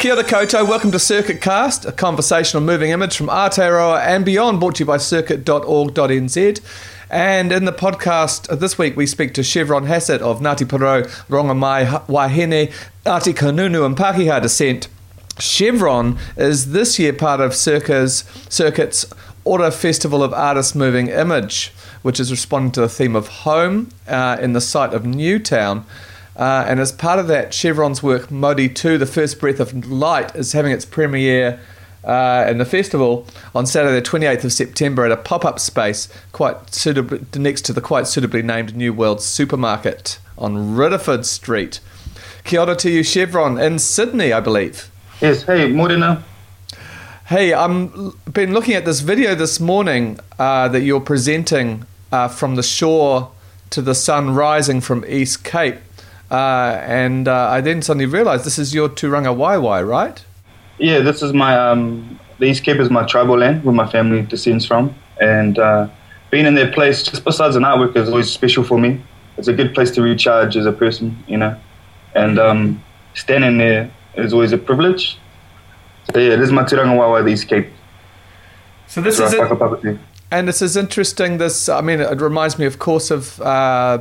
Kia ora koutou, welcome to Circuit Cast, a conversation on moving image from Aotearoa and beyond, brought to you by circuit.org.nz. And in the podcast this week, we speak to Chevron Hassett of Ngāti Poro, Rongamai, Wahene, Atikanunu and Pakiha descent. Chevron is this year part of Circuit's Auto Festival of Artists Moving Image, which is responding to the theme of home in the site of Newtown. And as part of that, Chevron's work, Modi 2, The First Breath of Light, is having its premiere in the festival on Saturday the 28th of September at a pop-up space next to the quite suitably named New World Supermarket on Ridderford Street. Kia ora to you, Chevron, in Sydney, I believe. Yes, hey, morena. Hey, I've been looking at this video this morning that you're presenting from the shore to the sun rising from East Cape. And I then suddenly realised this is your Turanga Waiwai, right? Yeah, this is my, the East Cape is my tribal land where my family descends from. And being in that place, just besides an artwork, is always special for me. It's a good place to recharge as a person, you know. And standing there is always a privilege. So yeah, this is my Turanga Waiwai, the East Cape. So this is it. And this is interesting, it reminds me, of course, of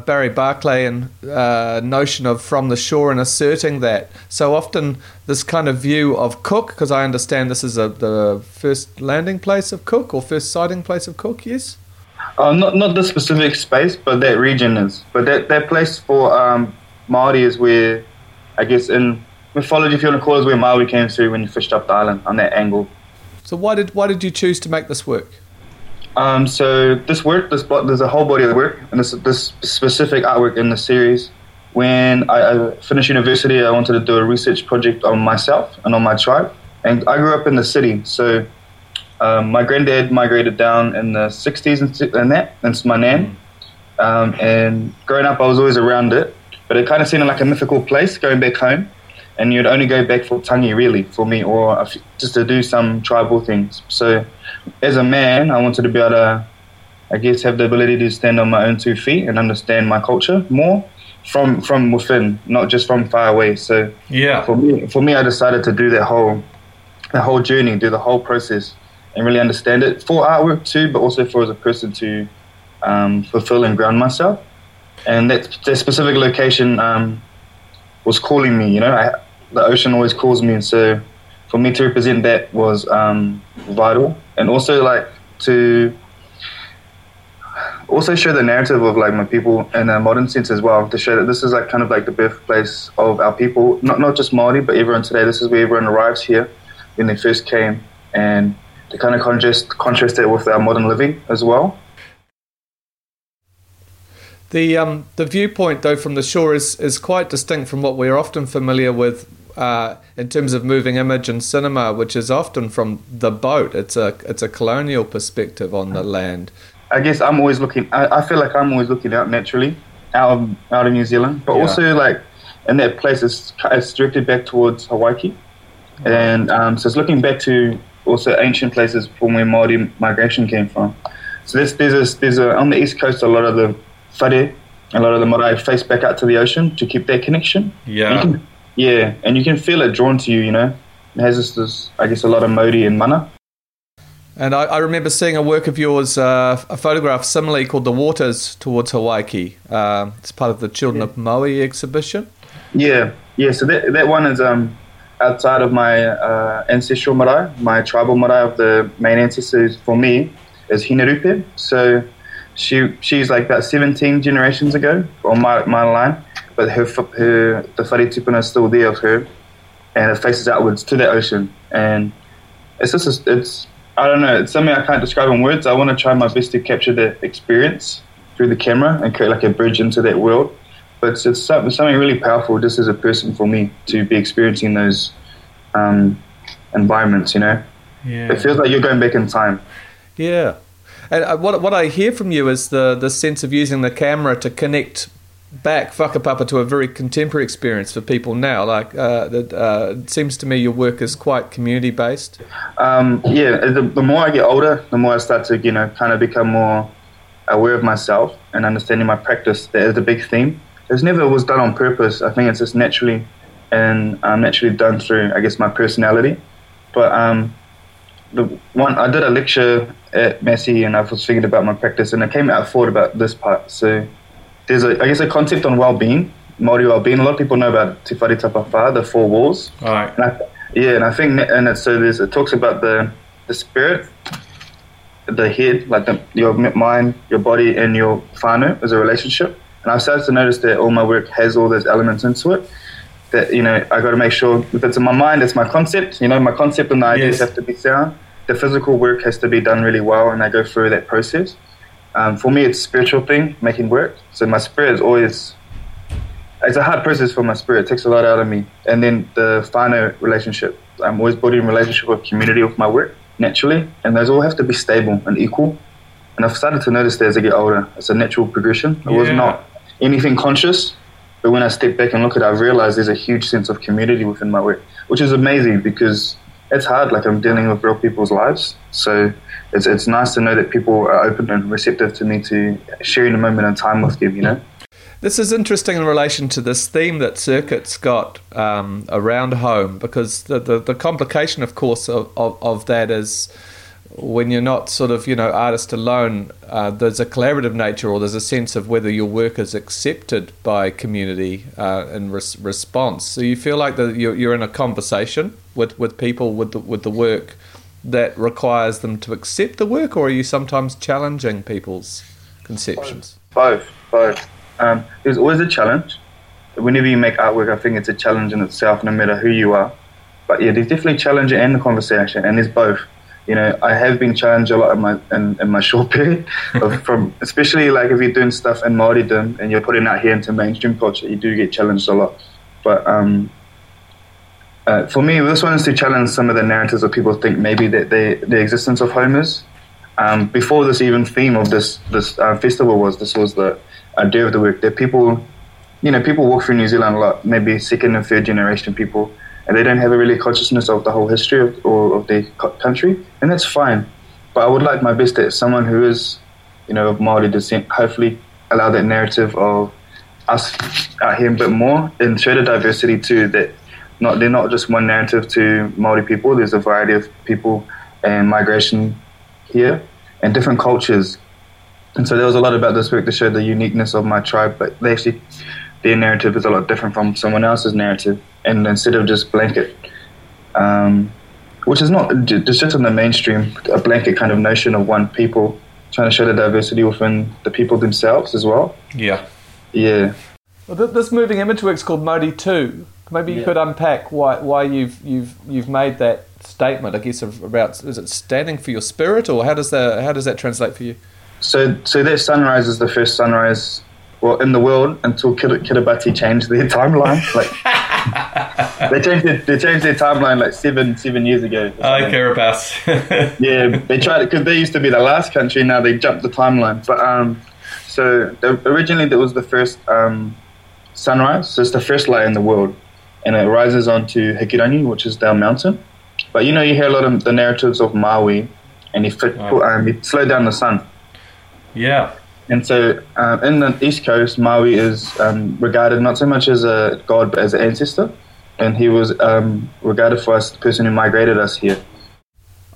Barry Barclay and notion of from the shore and asserting that. So often this kind of view of Cook, because I understand this is the first landing place of Cook or first sighting place of Cook, yes? Not this specific space, but that region is. But that place for Māori is where, I guess, in mythology, if you want to call it, is where Maui came through when you fished up the island on that angle. So why did you choose to make this work? So there's a whole body of work, and this specific artwork in the series. When I finished university, I wanted to do a research project on myself and on my tribe. And I grew up in the city, so my granddad migrated down in the 60s and it's my nan. And growing up, I was always around it, but it kind of seemed like a mythical place going back home. And you'd only go back for tangi, really, for me, or just to do some tribal things. So as a man, I wanted to be able to, I guess, have the ability to stand on my own two feet and understand my culture more from within, not just from far away. So yeah, for me, I decided to do the whole journey, do the whole process, and really understand it for artwork too, but also for as a person to fulfill and ground myself. And that specific location was calling me. You know, the ocean always calls me, and so for me to represent that was vital. And also, like, to also show the narrative of, like, my people in a modern sense as well, to show that this is, like, kind of like the birthplace of our people, not just Māori, but everyone today. This is where everyone arrives here when they first came, and to kind of contrast that with our modern living as well. The viewpoint, though, from the shore is quite distinct from what we're often familiar with in terms of moving image and cinema, which is often from the boat. It's a colonial perspective on the land. I guess I'm always looking. I feel like I'm always looking out naturally, out of New Zealand, but also like in that place, it's directed back towards Hawaiki, and so it's looking back to also ancient places from where Māori migration came from. So there's on the east coast, a lot of the whare, a lot of the marae face back out to the ocean to keep that connection. Yeah. Yeah, and you can feel it drawn to you, you know. It has this, I guess, a lot of Māori and mana. And I remember seeing a work of yours, a photograph similarly called The Waters Towards Hawaiki. It's part of the Children of Maui exhibition. Yeah, so that one is outside of my ancestral marae, my tribal marae of the main ancestors for me is Hinerupe. So she's like about 17 generations ago on my line. But the whare tupuna is still there of her, and it faces outwards to the ocean. And it's just, I don't know, it's something I can't describe in words. I want to try my best to capture that experience through the camera and create like a bridge into that world. But it's something really powerful just as a person for me to be experiencing those environments, you know. Yeah. It feels like you're going back in time. Yeah. And what I hear from you is the sense of using the camera to connect back Waka Papa to a very contemporary experience for people now. Like it seems to me your work is quite community based. The more I get older, the more I start to, you know, kind of become more aware of myself and understanding my practice. That is the big theme. It never was done on purpose. I think it's just naturally and naturally done through, I guess, my personality. But I did a lecture at Massey, and I was thinking about my practice, and I came out forward about this part. So there's, a concept on well-being, Māori well-being. A lot of people know about Te Whare Tapapa, the four walls. All right. It talks about the spirit, the head, like your mind, your body, and your whānau as a relationship. And I've started to notice that all my work has all those elements into it. That, you know, I got to make sure if it's in my mind, it's my concept. You know, my concept and the ideas have to be sound. The physical work has to be done really well, and I go through that process. For me, it's a spiritual thing, making work. So my spirit is always... It's a hard process for my spirit. It takes a lot out of me. And then the whānau relationship. I'm always building a relationship with community with my work, naturally. And those all have to be stable and equal. And I've started to notice that as I get older. It's a natural progression. It was not anything conscious. But when I step back and look at it, I realize there's a huge sense of community within my work, which is amazing because it's hard. Like, I'm dealing with real people's lives. So it's nice to know that people are open and receptive to me to sharing a moment in time with them, you know. This is interesting in relation to this theme that Circuit's got around home, because the complication, of course, of that is when you're not sort of, you know, artist alone, there's a collaborative nature, or there's a sense of whether your work is accepted by community in response. So you feel like you're in a conversation with people with the work that requires them to accept the work, or are you sometimes challenging people's conceptions? Both. There's always a challenge. Whenever you make artwork, I think it's a challenge in itself, no matter who you are. But yeah, there's definitely challenge and the conversation, and there's both. You know, I have been challenged a lot in my short period, especially like if you're doing stuff in Māoridom and you're putting out here into mainstream culture, you do get challenged a lot. But for me, this one is to challenge some of the narratives that people think maybe that the existence of home is. Before this even theme of this festival was the idea of the work that people walk through New Zealand a lot, maybe second and third generation people, and they don't have a really consciousness of the whole history of their country, and that's fine. But I would like my best that someone who is, you know, of Māori descent, hopefully allow that narrative of us out here a bit more and show the diversity too. That they're not just one narrative to Māori people. There's a variety of people and migration here and different cultures. And so there was a lot about this work to show the uniqueness of my tribe, but they actually, their narrative is a lot different from someone else's narrative. And instead of just blanket, which is not just in the mainstream, a blanket kind of notion of one people, trying to show the diversity within the people themselves as well. Yeah. Well, this moving image work's called Modi 2. Maybe you could unpack why you've made that statement. I guess about, is it standing for your spirit, or how does that translate for you? So that sunrise is the first sunrise, well, in the world until Kiribati changed their timeline. Like they changed their timeline like seven years ago. Oh, Kiribati. Yeah, they tried it because they used to be the last country. Now they jumped the timeline. But originally that was the first sunrise. So it's the first light in the world, and it rises onto Hikurangi, which is down mountain. But you know, you hear a lot of the narratives of Maui, and you slow down the sun. Yeah. And so in the East Coast, Maui is regarded not so much as a god but as an ancestor. And he was regarded for us, the person who migrated us here.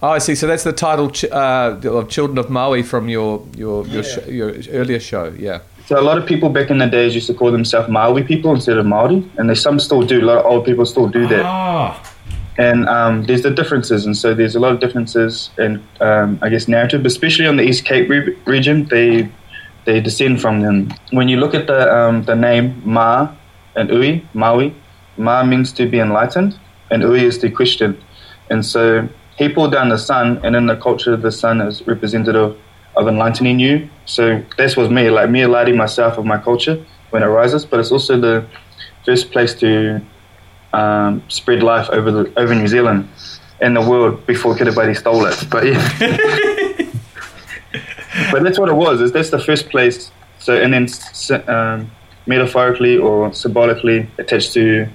Oh, I see. So that's the title of Children of Maui from your earlier show, yeah. So a lot of people back in the days used to call themselves Maui people instead of Māori. And some still do. A lot of old people still do that. Ah. And there's the differences, and so there's a lot of differences in, I guess, narrative, especially on the East Cape region. They descend from them. When you look at the name Ma and Ui, Maui, Ma means to be enlightened, and Ui is to question. And so he pulled down the sun, and in the culture, the sun is representative of enlightening you. So this was me, like me enlightening myself of my culture when it rises, but it's also the first place to... spread life over New Zealand and the world before Kiribati stole it. But yeah, but that's what it was. That's the first place. So and then metaphorically or symbolically attached to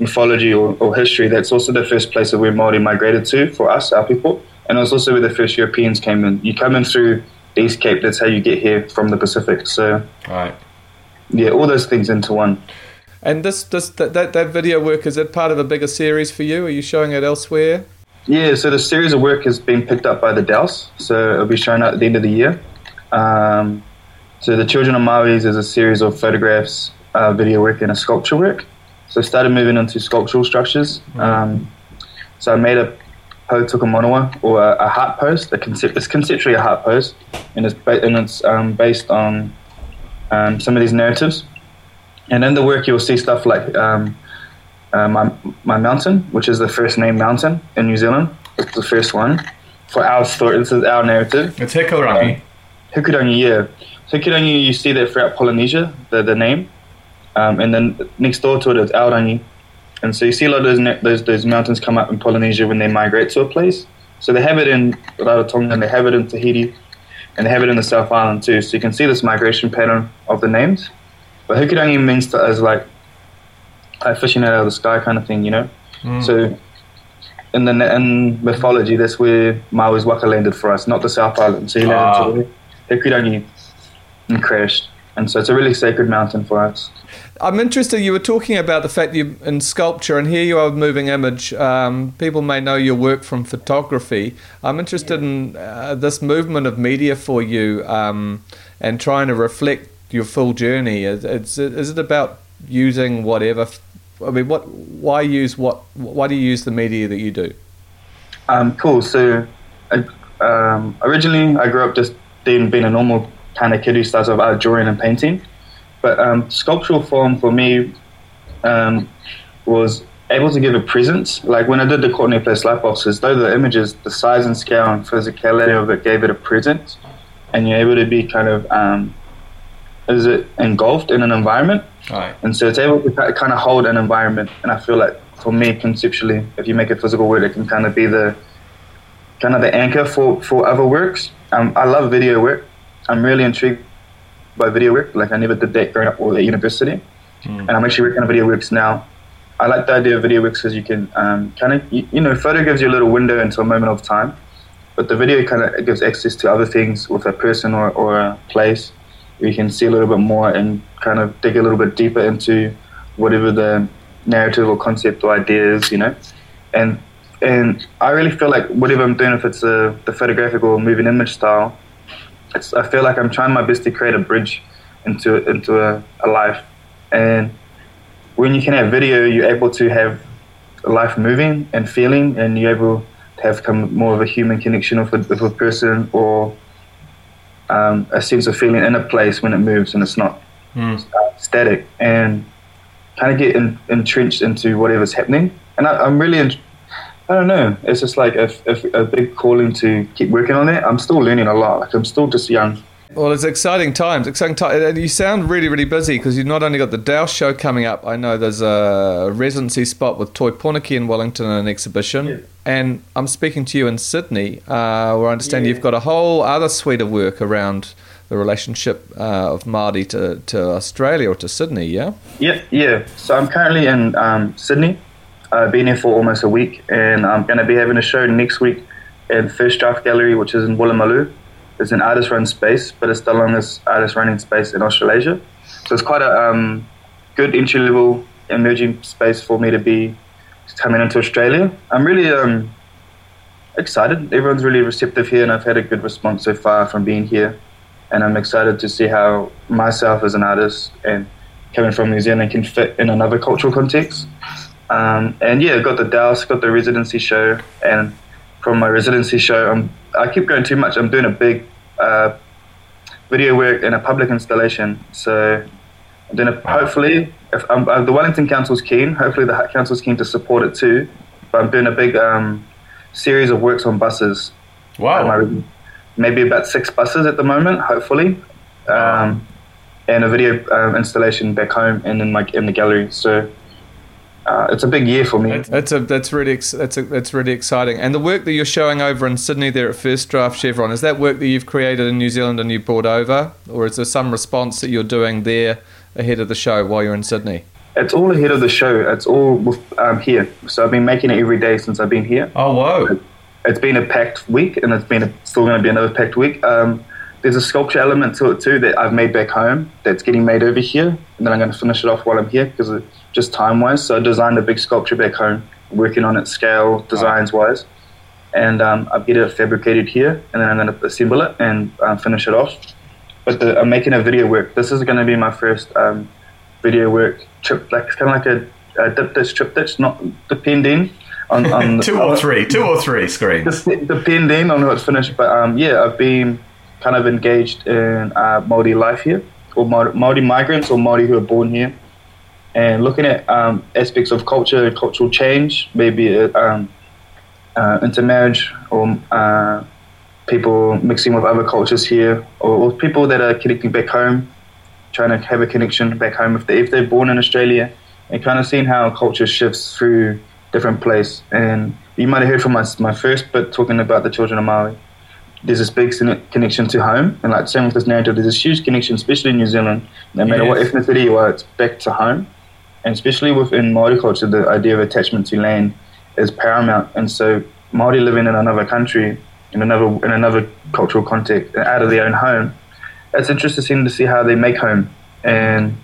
mythology or history, that's also the first place of where Māori migrated to for us, our people, and it was also where the first Europeans came in. You come in through the East Cape. That's how you get here from the Pacific. So all right, yeah, all those things into one. And that video work, is it part of a bigger series for you? Are you showing it elsewhere? Yeah, so the series of work has been picked up by the DAOs, so it'll be shown at the end of the year. So the Children of Maui is a series of photographs, video work, and a sculpture work. So I started moving into sculptural structures. So I made a Poutoka Manawa, or a heart post. It's conceptually a heart post, and it's based on some of these narratives. And in the work, you'll see stuff like my mountain, which is the first named mountain in New Zealand. It's the first one for our story. This is our narrative. It's Hikurangi. Hikurangi, yeah. So Hikurangi, you see that throughout Polynesia, the name, and then next door to it is Aorangi, and so you see a lot of those mountains come up in Polynesia when they migrate to a place. So they have it in Rarotonga, and they have it in Tahiti, and they have it in the South Island too. So you can see this migration pattern of the names. But Hikurangi means to us like fishing out of the sky kind of thing, you know. So in mythology, that's where Maui's Waka landed for us, not the South Island. So he landed to Hikurangi and crashed. And so it's a really sacred mountain for us. I'm interested, you were talking about the fact that you in sculpture, and here you are moving image. People may know your work from photography. I'm interested in this movement of media for you, and trying to reflect your full journey. Is it about using whatever? I mean, why do you use the media that you do? Cool. So originally I grew up just being a normal kind of kid who starts off art, drawing and painting. But sculptural form for me was able to give a presence. Like when I did the Courtney Place Lightboxes, though the images, the size and scale and physicality of it gave it a presence. And you're able to be kind of engulfed in an environment. Right. And so it's able to kind of hold an environment. And I feel like for me, conceptually, if you make a physical work, it can kind of be the anchor for other works. I love video work. I'm really intrigued by video work. Like I never did that growing up or at university. And I'm actually working on video works now. I like the idea of video works because you can photo gives you a little window into a moment of time, but the video kind of gives access to other things with a person or a place. We can see a little bit more and kind of dig a little bit deeper into whatever the narrative or concept or idea is, you know. And I really feel like whatever I'm doing, if it's the photographic or moving image style, I feel like I'm trying my best to create a bridge into a life. And when you can have video, you're able to have life moving and feeling, and you're able to have more of a human connection with a person or a sense of feeling in a place when it moves and it's not static, and kind of get entrenched into whatever's happening. And I'm really, I don't know, it's just like a big calling to keep working on it. I'm still learning a lot, like I'm still just young. Well, it's exciting times, and you sound really, really busy because you've not only got the DAO show coming up, I know there's a residency spot with Toi Pōnicky in Wellington and an exhibition, and I'm speaking to you in Sydney, where I understand you've got a whole other suite of work around the relationship of Māori to Australia or to Sydney, yeah? Yeah. So I'm currently in Sydney. I've been here for almost a week, and I'm going to be having a show next week at First Draft Gallery, which is in Wollamalu. It's an artist-run space, but it's the longest artist-running space in Australasia. So it's quite a good entry-level emerging space for me to be coming into Australia. I'm really excited. Everyone's really receptive here, and I've had a good response so far from being here. And I'm excited to see how myself as an artist and coming from New Zealand can fit in another cultural context. I've got the DAOs, got the residency show, and from my residency show, I keep going too much. I'm doing a big video work and a public installation. So I'm doing hopefully, if the Wellington Council's keen, hopefully the Hutt Council's keen to support it too. But I'm doing a big series of works on buses. Wow. Maybe about 6 buses at the moment, hopefully. And a video installation back home and in the gallery. So it's a big year for me. That's really exciting. And the work that you're showing over in Sydney there at First Draft Chevron, is that work that you've created in New Zealand and you brought over, or is there some response that you're doing there ahead of the show while you're in Sydney? It's all ahead of the show. It's all here. So I've been making it every day since I've been here. Oh, whoa. It's been a packed week, and it's still going to be another packed week. there's a sculpture element to it too that I've made back home that's getting made over here, and then I'm going to finish it off while I'm here because it's just time-wise. So I designed a big sculpture back home, working on it scale designs-wise, and I'll get it fabricated here, and then I'm going to assemble it and finish it off. But I'm making a video work. This is going to be my first video work trip, like kind of like a triptych, not depending on the, two or three screens, depending on how it's finished. But I've been kind of engaged in Māori life here, or Māori migrants, or Māori who are born here, and looking at aspects of culture and cultural change, maybe intermarriage, or people mixing with other cultures here, or people that are connecting back home, trying to have a connection back home if they're born in Australia, and kind of seeing how culture shifts through different place. And you might have heard from my first bit talking about the Children of Maui. There's this big connection to home, and like same with this narrative, there's this huge connection, especially in New Zealand. No matter what ethnicity you are, it's back to home, and especially within Māori culture, the idea of attachment to land is paramount. And so Māori living in another country, in another cultural context, out of their own home, it's interesting to see how they make home. And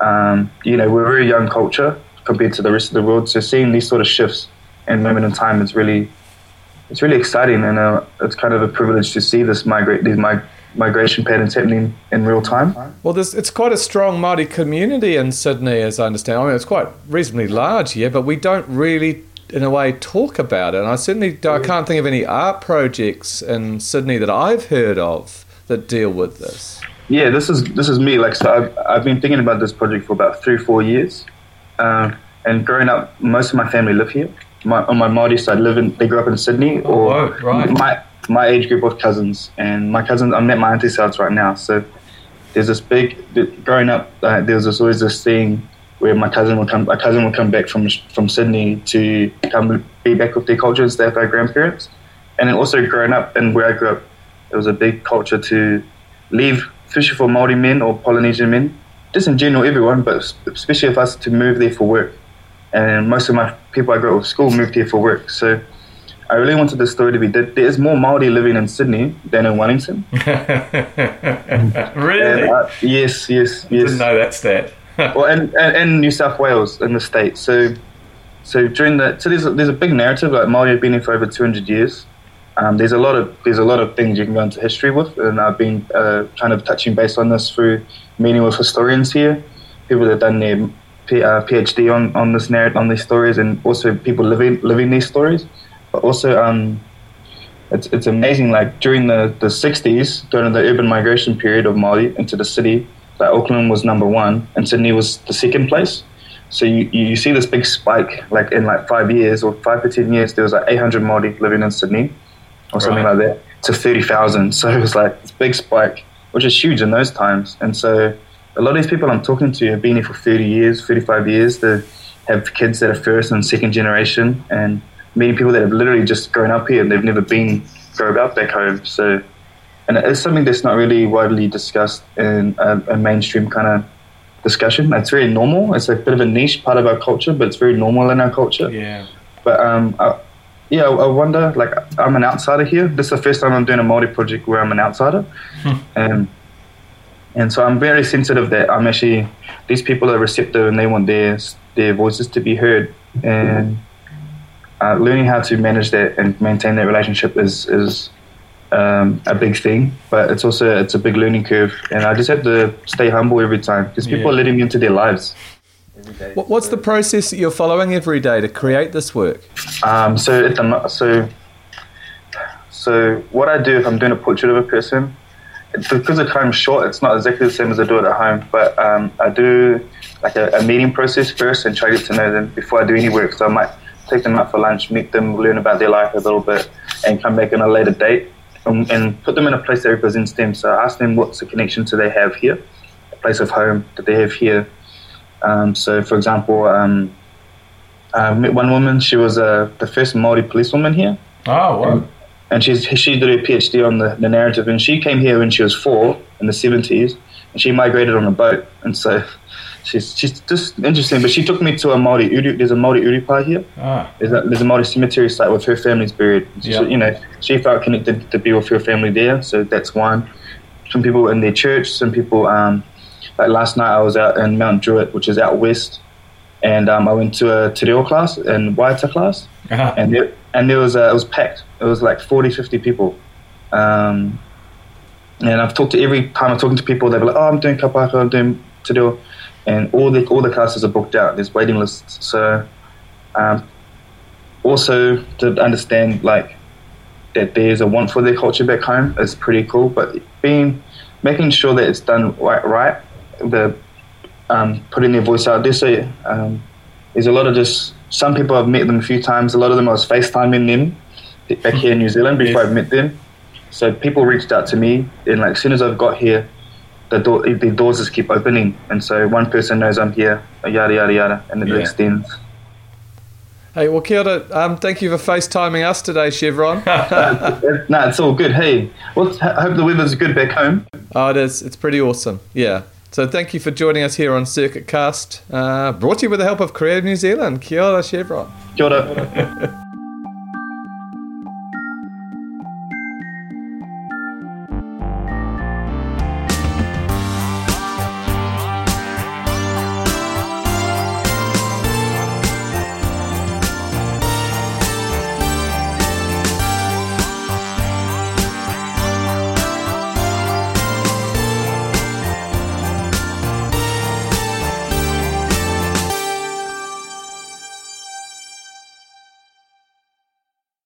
we're a very young culture compared to the rest of the world, so seeing these sort of shifts and moment in time is really. It's really exciting, and it's kind of a privilege to see this migration patterns happening in real time. Well, it's quite a strong Māori community in Sydney, as I understand. I mean, it's quite reasonably large here, but we don't really, in a way, talk about it. And I certainly can't think of any art projects in Sydney that I've heard of that deal with this. Yeah, this is me. Like, so I've been thinking about this project for about 3-4 years, and growing up, most of my family live here. On my Māori side, they grew up in Sydney, my age group of cousins, and my cousins, I'm at my auntie's house right now, so there's this big, growing up, there was always this thing where my cousin would come back from Sydney to come be back with their culture and stay with our grandparents. And then also growing up, and where I grew up, it was a big culture to leave, especially for Māori men or Polynesian men, just in general everyone, but especially for us to move there for work. And most of my people I grew up with school moved here for work. So I really wanted this story to be that there's more Māori living in Sydney than in Wellington. Really? And, yes. I didn't know that stat. Well, and New South Wales in the States. So during that, there's a big narrative like Māori have been here for over 200 years. There's a lot of things you can go into history with, and I've been kind of touching base on this through meeting with historians here, people that have done their PhD on this narrative, on these stories, and also people living these stories. But also it's amazing, like during the 60s, during the urban migration period of Māori into the city, like Auckland was number one and Sydney was the second place. So you see this big spike, like in like 5 years or 5 to 10 years, there was like 800 Māori living in Sydney or something like that, to 30,000. So it was like this big spike, which is huge in those times. And so a lot of these people I'm talking to have been here for 30 years, 35 years. They have kids that are first and second generation, and meeting people that have literally just grown up here and they've never grown up back home. So, and it's something that's not really widely discussed in a mainstream kind of discussion. It's very normal. It's a bit of a niche part of our culture, but it's very normal in our culture. Yeah. But I wonder, like, I'm an outsider here. This is the first time I'm doing a Māori project where I'm an outsider. And so I'm very sensitive that I'm actually, these people are receptive and they want their voices to be heard. And learning how to manage that and maintain that relationship is a big thing, but it's a big learning curve. And I just have to stay humble every time because people are letting me into their lives. What's the process that you're following every day to create this work? So what I do if I'm doing a portrait of a person, because the time's short, it's not exactly the same as I do it at home, but I do like a meeting process first and try to get to know them before I do any work. So I might take them out for lunch, meet them, learn about their life a little bit, and come back on a later date and put them in a place that represents them. So I ask them what's the connection do they have here, a place of home that they have here. So, for example, I met one woman, she was the first Māori policewoman here. Oh, wow. And she did her PhD on the narrative, and she came here when she was 4 in the 70s, and she migrated on a boat. And so she's just interesting, but she took me to a Māori uru. There's a Māori urupa here. Ah. There's a Māori cemetery site where her family's buried. So, she felt connected to be with her family there, so that's one. some people in their church, some people, like last night I was out in Mount Druitt, which is out west, and I went to a Te Reo class and Waita class, and it was packed. It was like 40, 50 people. And I've talked to every time I'm talking to people, they'll be like, oh, I'm doing Kapaka, I'm doing Te Reo, and all the classes are booked out. There's waiting lists. So also to understand like that there's a want for their culture back home is pretty cool, but making sure that it's done right, the putting their voice out there. So there's a lot of just, some people I've met them a few times, a lot of them I was FaceTiming them back here in New Zealand before I met them. So people reached out to me, and like as soon as I've got here, the doors just keep opening, and so one person knows I'm here, yada yada yada, and it extends. Hey, well, kia ora. Thank you for FaceTiming us today, Chevron. No, it's all good. Hey, well, I hope the weather's good back home. Oh, it is. It's pretty awesome. Yeah. So thank you for joining us here on Circuitcast, brought to you with the help of Creative New Zealand. Kia ora, Chevron. Kia ora.